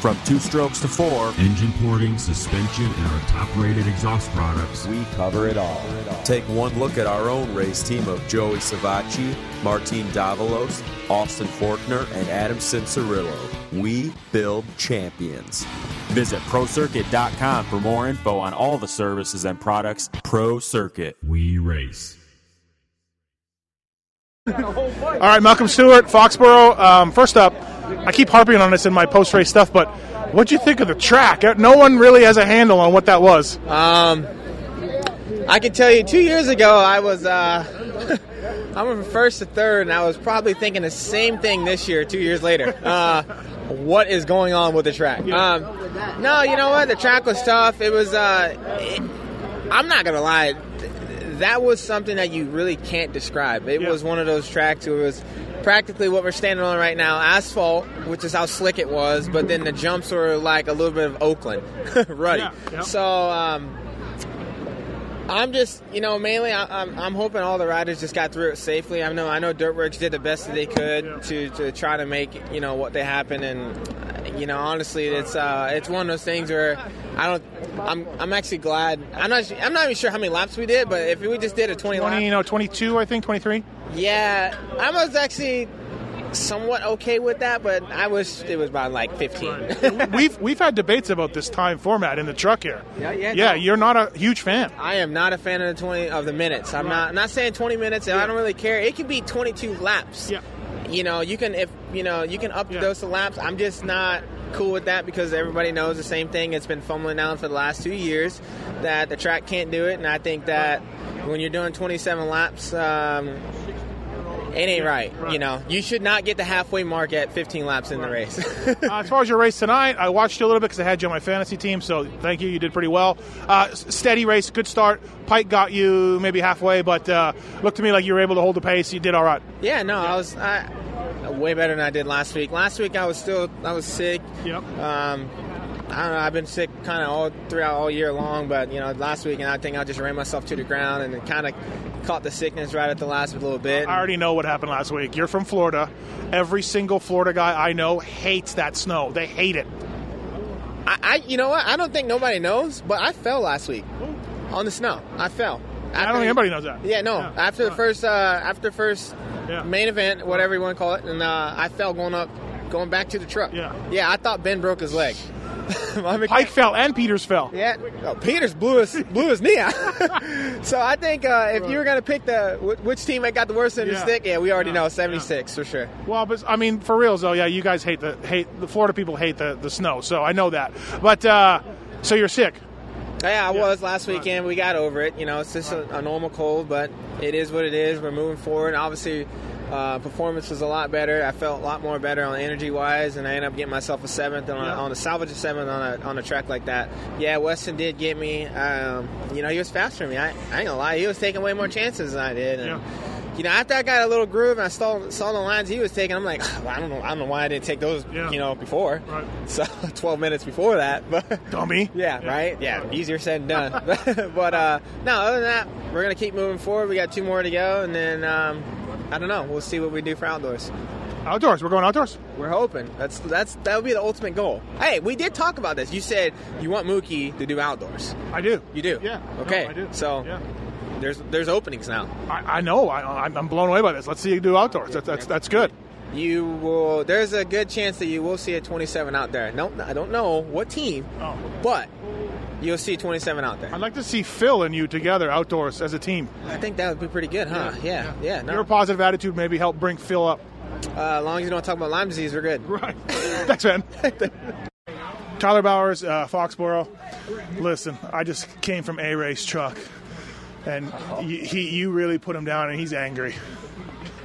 From 2 strokes to 4, engine porting, suspension, and our top-rated exhaust products, we cover it all. Take one look at our own race team of Joey Savacci, Martin Davalos, Austin Forkner, and Adam Cincirillo. We build champions. Visit ProCircuit.com for more info on all the services and products. Pro Circuit. We race. All right, Malcolm Stewart, Foxborough. First up, I keep harping on this in my post-race stuff, but what'd you think of the track? No one really has a handle on what that was. I can tell you 2 years ago I was I went from first to third, and I was probably thinking the same thing this year, 2 years later. What is going on with the track? No, you know what? The track was tough. It was I'm not going to lie. That was something that you really can't describe. It was one of those tracks where it was practically what we're standing on right now, asphalt, which is how slick it was, but then the jumps were like a little bit of Oakland, ruddy. Yeah. So I'm just, you know, mainly I'm hoping all the riders just got through it safely. I know Dirtworks did the best that they could to try to make, you know, what they happen, and, you know, honestly, it's one of those things where I'm actually glad. I'm not even sure how many laps we did, but if we just did a 20 lap, 22, I think 23. Yeah, I was actually somewhat okay with that, but I wish it was about like 15. We've had debates about this time format in the truck here. Yeah, no. You're not a huge fan. I am not a fan of the minutes. I'm not saying 20 minutes. Yeah. I don't really care. It could be 22 laps. Yeah. You know, you can up the dose of laps. I'm just not cool with that because everybody knows the same thing. It's been fumbling down for the last 2 years that the track can't do it, and I think that when you're doing 27 laps, it ain't right. You know, you should not get the halfway mark at 15 laps in the race. As far as your race tonight, I watched you a little bit because I had you on my fantasy team, so thank you. You did pretty well. Steady race, good start. Pike got you maybe halfway, but looked to me like you were able to hold the pace. You did all right. Yeah, no, I was way better than I did last week. Last week I was sick. Yep. I don't know, I've been sick kind of all year long, but, you know, last week, and I think I just ran myself to the ground and kind of caught the sickness right at the last little bit. I already know what happened last week. You're from Florida. Every single Florida guy I know hates that snow. They hate it. I you know what? I don't think nobody knows, but I fell last week on the snow. I fell. I don't think anybody knows that. Yeah, no. Yeah. After the first main event, whatever you want to call it, and I fell going back to the truck. Yeah. Yeah, I thought Ben broke his leg. Pike fell and Peters fell. Yeah, Peters blew his knee out. So I think if you were going to pick which team that got the worst end of the stick, we already know 76 for sure. Well, but I mean, for real though, you guys hate the Florida people hate the snow, so I know that. But so you're sick. Yeah, I was last weekend. We got over it. You know, it's just a normal cold, but it is what it is. We're moving forward. Obviously, performance was a lot better. I felt a lot more better on energy-wise, and I ended up getting myself a seventh on a salvage of seventh on a track like that. Yeah, Weston did get me. You know, he was faster than me. I ain't gonna lie. He was taking way more chances than I did. And, you know, after I got a little groove and I saw the lines he was taking, I'm like, well, I don't know why I didn't take those, you know, before. Right. So 12 minutes before that. But dummy. Yeah, right? Yeah, easier said than done. But, no, other than that, we're going to keep moving forward. We got 2 more to go, and then, I don't know. We'll see what we do for outdoors. Outdoors. We're going outdoors. We're hoping. That would be the ultimate goal. Hey, we did talk about this. You said you want Mookie to do outdoors. I do. You do? Yeah. Okay. No, I do. So... yeah. There's openings now. I know. I'm blown away by this. Let's see you do outdoors. That's good. You will. There's a good chance that you will see a 27 out there. No, I don't know what team, but you'll see 27 out there. I'd like to see Phil and you together outdoors as a team. I think that would be pretty good, huh? Yeah. No. Your positive attitude maybe help bring Phil up. As long as you don't talk about Lyme disease, we're good. Right. Thanks, man. Tyler Bowers, Foxborough. Listen, I just came from A-Race truck. And you really put him down, and he's angry.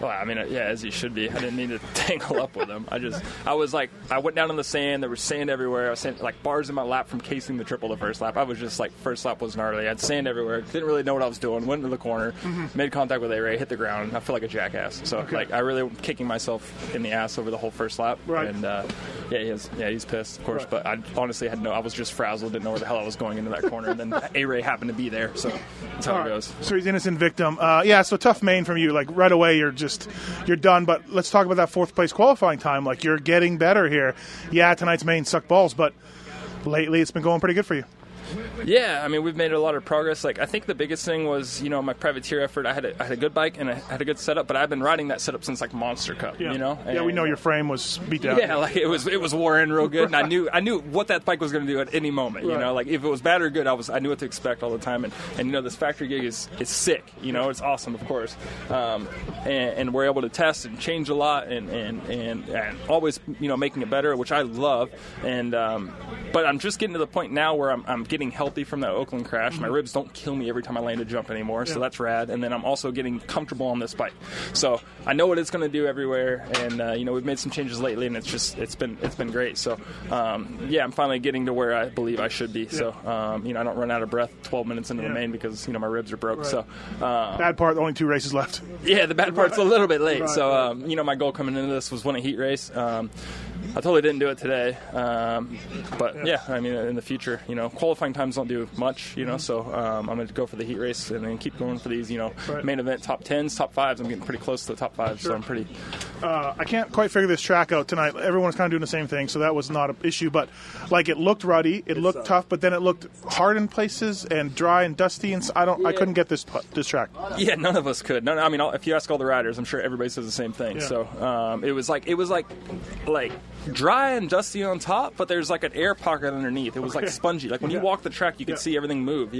Well, I mean, yeah, as he should be. I didn't need to tangle up with him. I went down on the sand. There was sand everywhere. I was sand, like bars in my lap from casing the triple the first lap. I was just like, first lap was gnarly. I had sand everywhere. Didn't really know what I was doing. Went into the corner, made contact with A-Ray, hit the ground. I feel like a jackass. So, I really was kicking myself in the ass over the whole first lap. Right. And, he's pissed, of course. Right. But I honestly I was just frazzled. Didn't know where the hell I was going into that corner. And then A-Ray happened to be there. So, that's how it goes. So, he's innocent victim. So tough main from you. Like, right away, you're done. But let's talk about that fourth place qualifying time. Like, you're getting better here. Yeah, tonight's main sucked balls, but lately it's been going pretty good for you. Yeah, I mean, we've made a lot of progress. Like, I think the biggest thing was, my privateer effort. I had a good bike and I had a good setup, but I've been riding that setup since like Monster Cup. Yeah. And, we know your frame was beat down. Yeah, like it was warring real good, and I knew what that bike was going to do at any moment. Right. Like if it was bad or good, I knew what to expect all the time. And this factory gig is sick. It's awesome, of course. And we're able to test and change a lot, and always making it better, which I love. And but I'm just getting to the point now where I'm getting healthy from that Oakland crash. My ribs don't kill me every time I land a jump anymore, so that's rad. And then I'm also getting comfortable on this bike, so I know what it's going to do everywhere. And we've made some changes lately, and it's been great. So I'm finally getting to where I believe I should be. Yeah. So I don't run out of breath 12 minutes into the main because my ribs are broke. Right. So bad part, only 2 races left. Yeah, the bad part's a little bit late. Right. So my goal coming into this was win a heat race. I totally didn't do it today, but in the future, qualifying times don't do much, so I'm going to go for the heat race and then keep going for these, main event top 10s, top 5s. I'm getting pretty close to the top 5, so I'm pretty... I can't quite figure this track out tonight. Everyone's kind of doing the same thing, so that was not an issue, but it looked ruddy, it looked tough, but then it looked hard in places and dry and dusty, and I couldn't get this track. Yeah, none of us could. No, I mean, if you ask all the riders, I'm sure everybody says the same thing. Yeah. So it was like dry and dusty on top, but there's like an air pocket underneath. It was like spongy. Like when you walk the track, you can see everything move,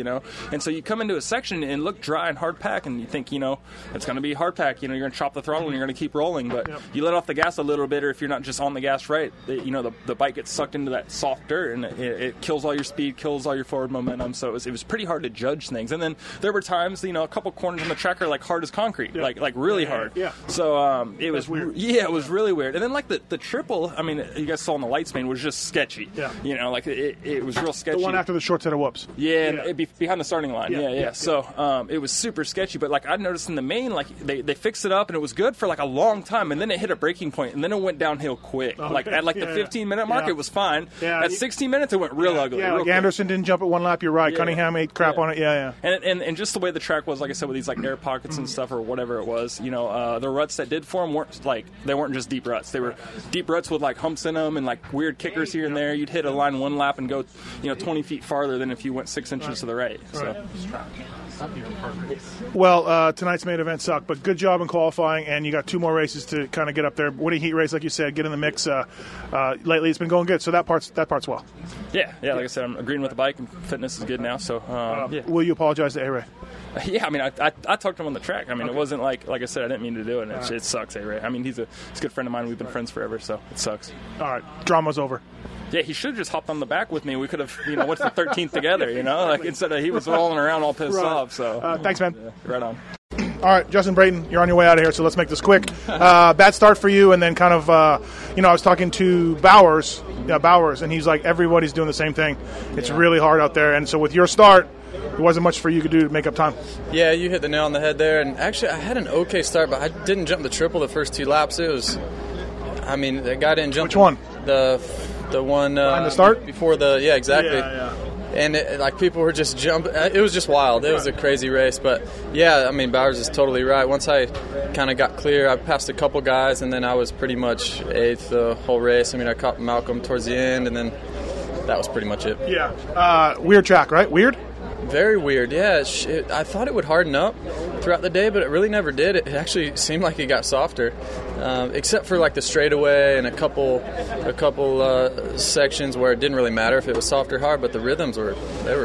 And so you come into a section and look dry and hard pack, and you think, it's going to be hard pack. You're going to chop the throttle and you're going to keep rolling, but you let off the gas a little bit, or if you're not just on the gas right, the bike gets sucked into that soft dirt, and it kills all your speed, kills all your forward momentum. So it was pretty hard to judge things. And then there were times, a couple corners on the track are like hard as concrete, like really hard. Yeah. So it was weird. Yeah, it was really weird. And then like the triple, you guys saw in the lights main was just sketchy. Yeah. It was real sketchy. The one after the short set of whoops. Yeah, yeah. It'd be behind the starting line. Yeah, yeah. So it was super sketchy, but I noticed in the main, they fixed it up and it was good for a long time, and then it hit a breaking point, and then it went downhill quick. Okay. At the 15-minute mark, it was fine. Yeah. At 16 minutes, it went real ugly. Yeah, Anderson didn't jump at one lap. You're right. Yeah. Cunningham ate crap on it. Yeah, yeah. And just the way the track was, like I said, with these air pockets and stuff or whatever it was, the ruts that did form weren't they weren't just deep ruts. They were deep ruts with humps in them and weird kickers here and there. You'd hit a line one lap and go 20 feet farther than if you went 6 inches to the right. So. Well, tonight's main event sucked, but good job in qualifying, and you got 2 more races to kind of get up there. Winning heat race, like you said, get in the mix. Lately, it's been going good, so that part's well. Yeah. Like I said, I'm agreeing with the bike, and fitness is good now. So, will you apologize to A-Ray? Yeah, I talked to him on the track. It wasn't like I said, I didn't mean to do it. And it sucks, A-Ray. He's a good friend of mine. We've been friends forever, so it sucks. All right, drama's over. Yeah, he should have just hopped on the back with me. We could have, what's the 13th together, instead of he was rolling around all pissed off. So thanks, man. Yeah, right on. All right, Justin Brayton, you're on your way out of here, so let's make this quick. Bad start for you, and then kind of, I was talking to Bowers, and he's like, everybody's doing the same thing. It's really hard out there, and so with your start, there wasn't much for you to do to make up time. Yeah, you hit the nail on the head there, and actually I had an okay start, but I didn't jump the triple the first 2 laps. It was, the guy didn't jump. Which one? The one behind the start? Before the, yeah, exactly. Yeah. And people were just jumping. It was just wild. It was a crazy race. But, Bowers is totally right. Once I kind of got clear, I passed a couple guys, and then I was pretty much 8th the whole race. I caught Malcolm towards the end, and then that was pretty much it. Yeah. Weird track, right? Weird? Very weird, yeah. I thought it would harden up throughout the day, but it really never did. It actually seemed like it got softer, except for the straightaway and a couple sections where it didn't really matter if it was soft or hard, but the rhythms were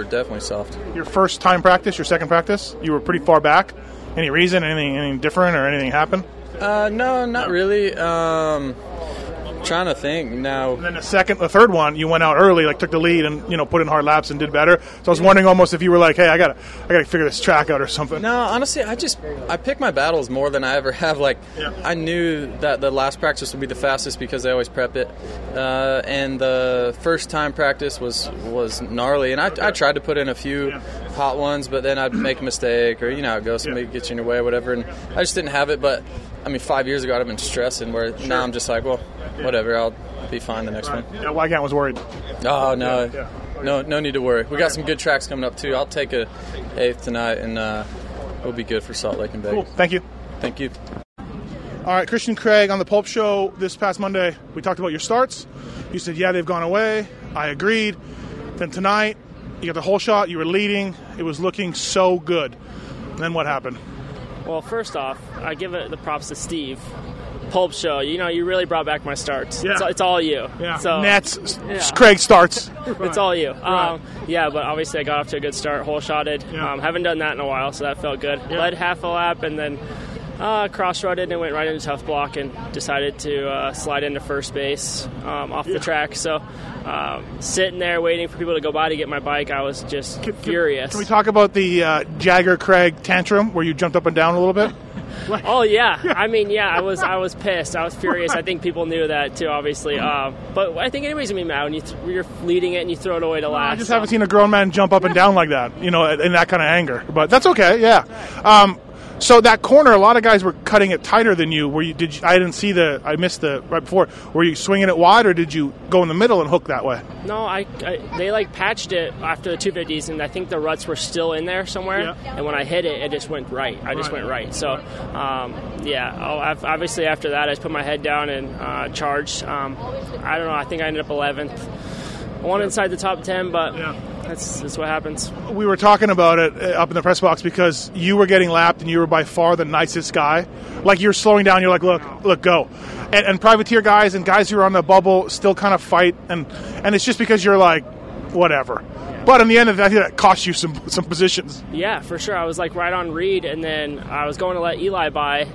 definitely soft. Your first time practice, your second practice, you were pretty far back. Any reason, anything different or anything happened? No, not really. trying to think now. And then the third one, you went out early, like took the lead, and put in hard laps and did better. So I was wondering almost if you were like, hey, I gotta figure this track out or something. No, honestly, I pick my battles more than I ever have. Like, yeah. I knew that the last practice would be the fastest because I always prep it, and the first time practice was gnarly. And I tried to put in a few hot ones, but then I'd make a mistake, or it goes, somebody gets in your way or whatever. And I just didn't have it, but. 5 years ago, I'd have been stressing. Now I'm just like, well, whatever, I'll be fine the next one. Yeah, Wygant was worried. Oh no, no need to worry. We got some good tracks coming up too. I'll take a 8th tonight, and we'll be good for Salt Lake and Baggett. Cool. Thank you. All right, Christian Craig on the Pulp Show this past Monday. We talked about your starts. You said, yeah, they've gone away. I agreed. Then tonight, you got the whole shot. You were leading. It was looking so good. And then what happened? Well, first off, I give the props to Steve. Pulp Show, you really brought back my starts. Yeah. It's all you. Yeah. So, Nats, Craig starts. Right. It's all you. Right. But obviously I got off to a good start, hole-shotted. Yeah. Haven't done that in a while, so that felt good. Yeah. Led half a lap and then cross-rutted and went right into tough block and decided to slide into first base off the track. So sitting there waiting for people to go by to get my bike, I was just furious. Can we talk about the Jagger Craig tantrum where you jumped up and down a little bit? Oh, yeah. I was pissed. I was furious. Right. I think people knew that, too, obviously. But I think anybody's going to be mad when you're leading it and you throw it away to last. I just haven't seen a grown man jump up and down like that, in that kind of anger. But that's okay, yeah. So that corner, a lot of guys were cutting it tighter than you. I missed the right before. Were you swinging it wide, or did you go in the middle and hook that way? No, they patched it after the 250s, and I think the ruts were still in there somewhere. Yeah. And when I hit it, it just went right. I just went right. So, obviously after that, I just put my head down and charged. I don't know. I think I ended up 11th. I wanted inside the top 10, but. Yeah. That's what happens. We were talking about it up in the press box because you were getting lapped and you were by far the nicest guy. Like, you're slowing down. You're like, look, go. And privateer guys and guys who are on the bubble still kind of fight. And it's just because you're like, whatever. Yeah. But in the end, I think that cost you some positions. Yeah, for sure. I was, right on Reed, and then I was going to let Eli by.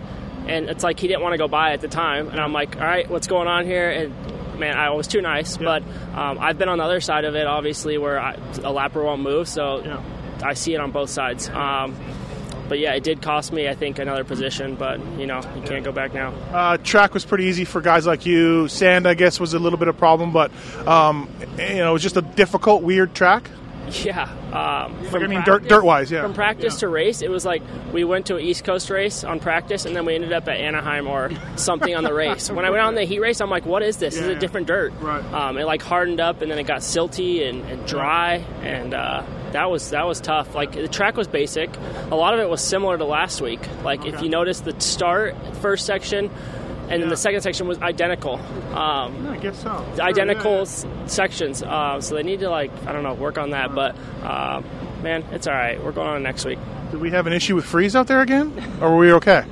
And it's like he didn't want to go by at the time. And I'm like, all right, what's going on here? And... man, I was too nice, but I've been on the other side of it, obviously, where a lapper won't move, so I see it on both sides. It did cost me, I think, another position, but, you can't go back now. Track was pretty easy for guys like you. Sand, I guess, was a little bit of a problem, but, it was just a difficult, weird track. Yeah. Dirt-wise, yeah. From practice to race, it was like we went to an East Coast race on practice, and then we ended up at Anaheim or something on the race. When I went on the heat race, I'm like, what is this? Yeah, this is a different dirt. Right. It, hardened up, and then it got silty and dry, and that was tough. The track was basic. A lot of it was similar to last week. If you notice the start, first section, and then the second section was identical. I guess so. Sure, sections. So they need to, work on that. But, it's all right. We're going on next week. Did we have an issue with Friese out there again? Or were we okay?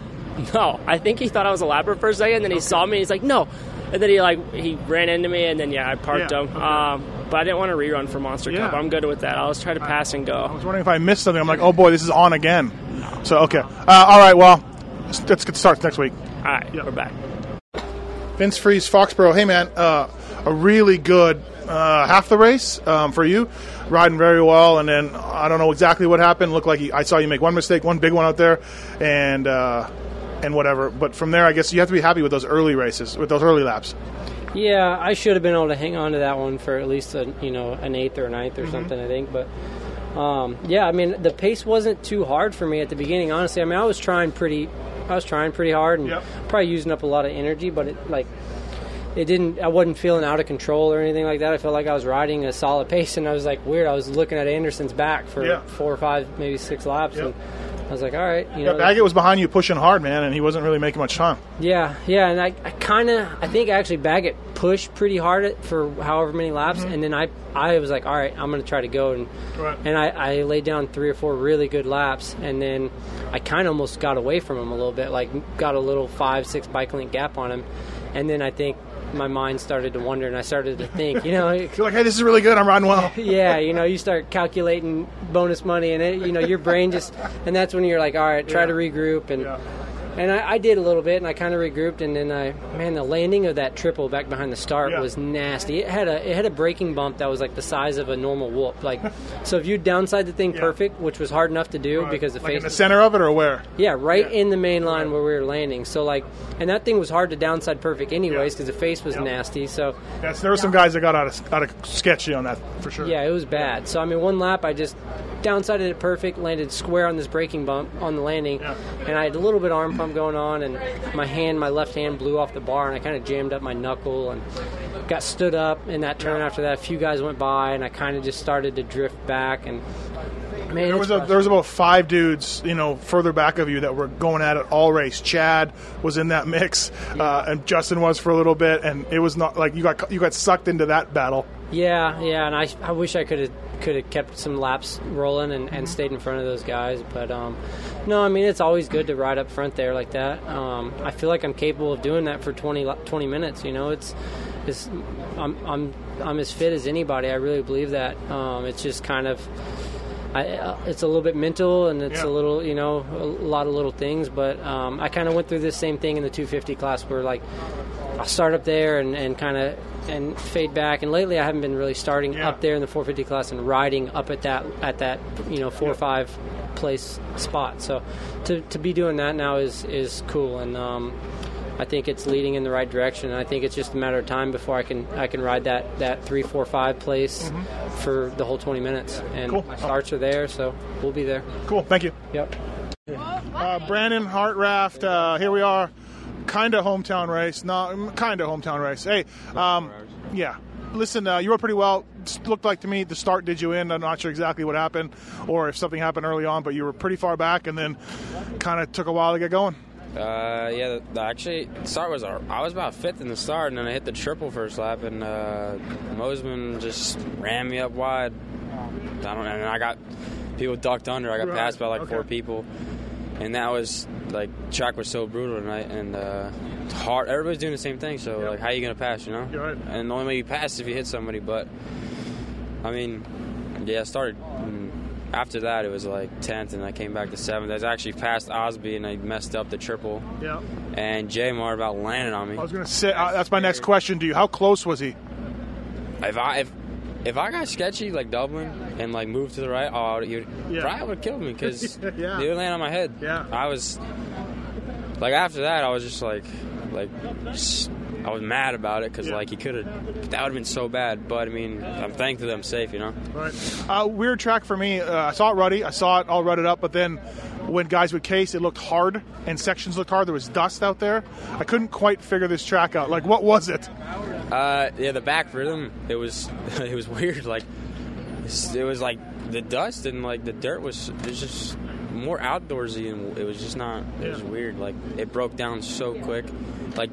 No. I think he thought I was a lapper for a second, and then he saw me, and he's like, no. And then he ran into me, and then, I parked him. Okay. But I didn't want to rerun for Monster Cup. I'm good with that. I'll just try to pass and go. I was wondering if I missed something. I'm like, oh, boy, this is on again. So, okay. All right, well, let's get started next week. All right, we're back. Vince Friese, Foxborough. Hey, man, a really good half the race for you, riding very well. And then I don't know exactly what happened. Looked like I saw you make one mistake, one big one out there, and whatever. But from there, I guess you have to be happy with those early races, with those early laps. Yeah, I should have been able to hang on to that one for at least an 8th or 9th or something, I think. But, the pace wasn't too hard for me at the beginning, honestly. I was trying pretty hard and probably using up a lot of energy, but I wasn't feeling out of control or anything like that. I felt like I was riding a solid pace, and I was weird. I was looking at Anderson's back for 4 or 5, maybe 6 laps, and I was like, all right. Baggett was behind you pushing hard, man, and he wasn't really making much time. Yeah, and I think actually Baggett pushed pretty hard for however many laps, and then I was like, all right, I'm going to try to go, and I laid down 3 or 4 really good laps, and then I kind of almost got away from him a little bit, got a little 5-6 bike length gap on him, and then I think my mind started to wonder, and I started to think, you're like, hey, this is really good, I'm riding well. Yeah, you start calculating bonus money, and it, your brain just, and that's when you're like, all right, try to regroup, and And I did a little bit, and I kind of regrouped, and then the landing of that triple back behind the start was nasty. It had a braking bump that was like the size of a normal whoop. Like, so if you downside the thing perfect, which was hard enough to do because the like face in the center of it or where? Yeah, in the main line where we were landing. So and that thing was hard to downside perfect anyways because the face was nasty. So there were some guys that got out of sketchy on that for sure. Yeah, it was bad. So one lap I just downsided it perfect, landed square on this braking bump on the landing, and I had a little bit of arm pump going on, and my left hand blew off the bar, and I kind of jammed up my knuckle and got stood up in that turn. After that, a few guys went by, and I kind of just started to drift back, and there was about five dudes, further back of you that were going at it all race. Chad was in that mix, and Justin was for a little bit, and it was not like you got sucked into that battle. Yeah, and I wish I could have kept some laps rolling and stayed in front of those guys, but it's always good to ride up front there like that. I feel like I'm capable of doing that for 20 minutes. I'm as fit as anybody. I really believe that. It's just kind of. It's a little bit mental, and it's a little, a lot of little things. But I kind of went through this same thing in the 250 class, where I'll start up there and kind of and fade back. And lately, I haven't been really starting up there in the 450 class and riding up at that 4 or 5 place spot. So to be doing that now is cool, and I think it's leading in the right direction. And I think it's just a matter of time before I can ride that 3, 4, 5 place for the whole 20 minutes. And my starts are there, so we'll be there. Cool. Thank you. Yep. Brandon Hartranft. Here we are. Kind of hometown race. Not kind of hometown race. Hey. Yeah. Listen, you were pretty well. Looked like to me the start did you in. I'm not sure exactly what happened or if something happened early on, but you were pretty far back and then kind of took a while to get going. The start was I was about fifth in the start, and then I hit the triple first lap, and Mosman just ran me up wide. And I got people ducked under. I got passed by four people, and that was track was so brutal tonight, and hard. Everybody's doing the same thing, so how are you gonna pass? You're right. And the only way you pass is if you hit somebody. But I started. After that, it was 10th, and I came back to 7th. I was actually past Osby, and I messed up the triple. Yeah. And J-Mar about landed on me. I was going to say, that's my next question to you. How close was he? If I got sketchy, doubling, and moved to the right, Brian would have killed me because he would land on my head. Yeah. I was, after that, I was just I was mad about it because, he could have – that would have been so bad. But, I'm thankful that I'm safe, Right. Weird track for me. I saw it ruddy. I saw it all rutted up. But then when guys would case, it looked hard and sections looked hard. There was dust out there. I couldn't quite figure this track out. What was it? The back rhythm, it was weird. It was, the dust and, the dirt was just more outdoorsy, and it was just not – it was weird. It broke down so quick.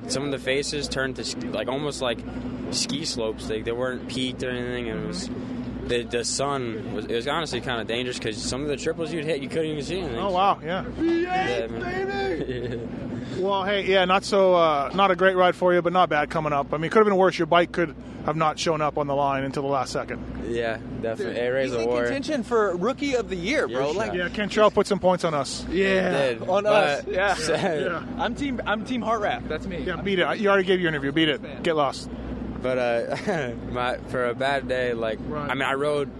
Some of the faces turned to almost like ski slopes. They weren't peaked or anything. And it was the sun was. It was honestly kind of dangerous because some of the triples you'd hit, you couldn't even see anything. Oh wow, yeah. Baby. Well, hey, yeah, not so not a great ride for you, but not bad coming up. It could have been worse. Your bike could have not shown up on the line until the last second. Yeah, definitely. He's in contention for Rookie of the Year, bro. Cantrell put some points on us. Yeah, on us. Yeah. I'm Team Hartranft. That's me. Yeah, beat it. You already gave your interview. Beat it. Get lost. But for a bad day, right. I rode.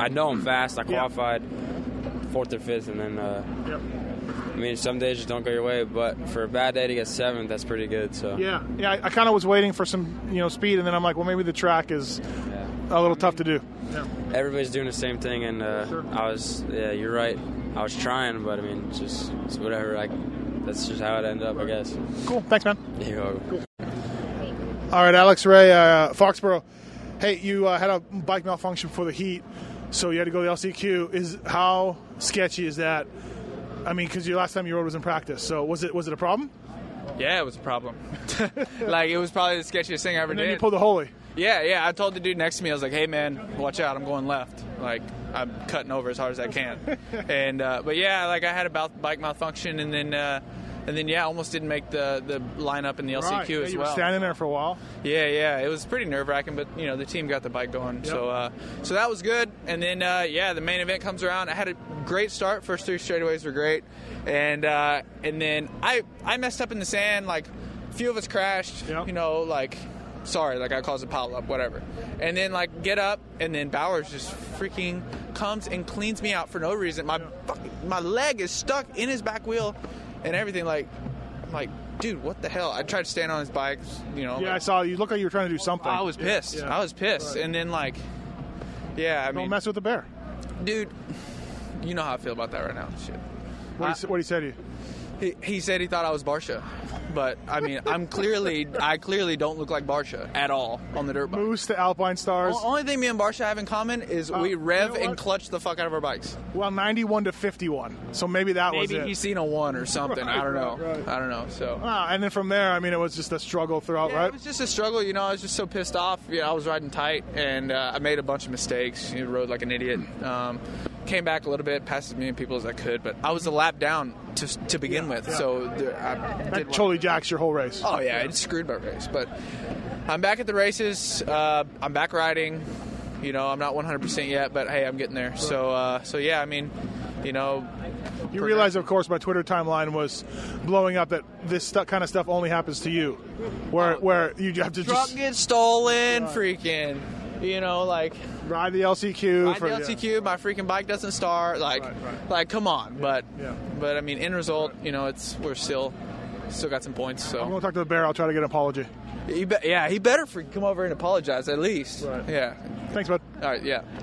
I know I'm fast. I qualified 4th or 5th, and then. Some days just don't go your way, but for a bad day to get 7th, that's pretty good. So yeah, I kind of was waiting for some speed, and then I'm like, well, maybe the track is a little tough to do. Yeah. Everybody's doing the same thing, and I was you're right. I was trying, but just it's whatever. That's just how it ended up, I guess. Cool, thanks, man. You're welcome. Cool. All right, Alex Ray, Foxborough. Hey, you had a bike malfunction for the heat, so you had to go to the LCQ. How sketchy is that? Because your last time you rode was in practice, so was it a problem? Yeah, it was a problem. It was probably the sketchiest thing I ever did. And then you pulled the holy. Yeah, I told the dude next to me, I was like, hey, man, watch out, I'm going left. I'm cutting over as hard as I can. And I had a bike malfunction, and then And then, yeah, almost didn't make the lineup in the LCQ right. as well. You were standing there for a while? Yeah. It was pretty nerve-wracking, but, you know, the team got the bike going. Yep. So that was good. And then, the main event comes around. I had a great start. First three straightaways were great. And then I messed up in the sand. Like, a few of us crashed, yep. you know, like... Sorry, like I caused a pile up, whatever. And then, like, get up, and then Bowers just freaking comes and cleans me out for no reason. My leg is stuck in his back wheel and everything. Like, I'm like, dude, what the hell? I tried to stand on his bike, you know. Yeah, like, I saw you. Look like you were trying to do something. I was pissed. Yeah. I was pissed. Right. And then, like, yeah, I mean. Don't mess with the bear. Dude, you know how I feel about that right now. Shit. What he said to you? He said he thought I was Barsha, but I mean, I clearly don't look like Barsha at all on the dirt bike. Moose to Alpine Stars. The only thing me and Barsha have in common is we rev and clutch the fuck out of our bikes. Well, 91 to 51, so maybe was it. Maybe he's seen a one or something. Right, I don't know. I don't know. So. And then from there, I mean, it was just a struggle throughout, right? It was just a struggle. You know, I was just so pissed off. You know, I was riding tight, and I made a bunch of mistakes. You know, rode like an idiot. Came back a little bit, passed as many people as I could, but I was a lap down to begin with, so that totally jacks your whole race. Oh yeah, it screwed my race. But I'm back at the races. I'm back riding. You know, I'm not 100% yet, but hey, I'm getting there. So yeah, I mean, you know. You realize, of course, my Twitter timeline was blowing up that this kind of stuff only happens to you, where you have to truck gets stolen, freaking. You know, like ride the LCQ. My freaking bike doesn't start. Like, like, come on. Yeah. But I mean, end result, you know, we're still got some points. So I'm gonna talk to the bear. I'll try to get an apology. He better come over and apologize at least. Right. Yeah. Thanks, bud. All right. Yeah.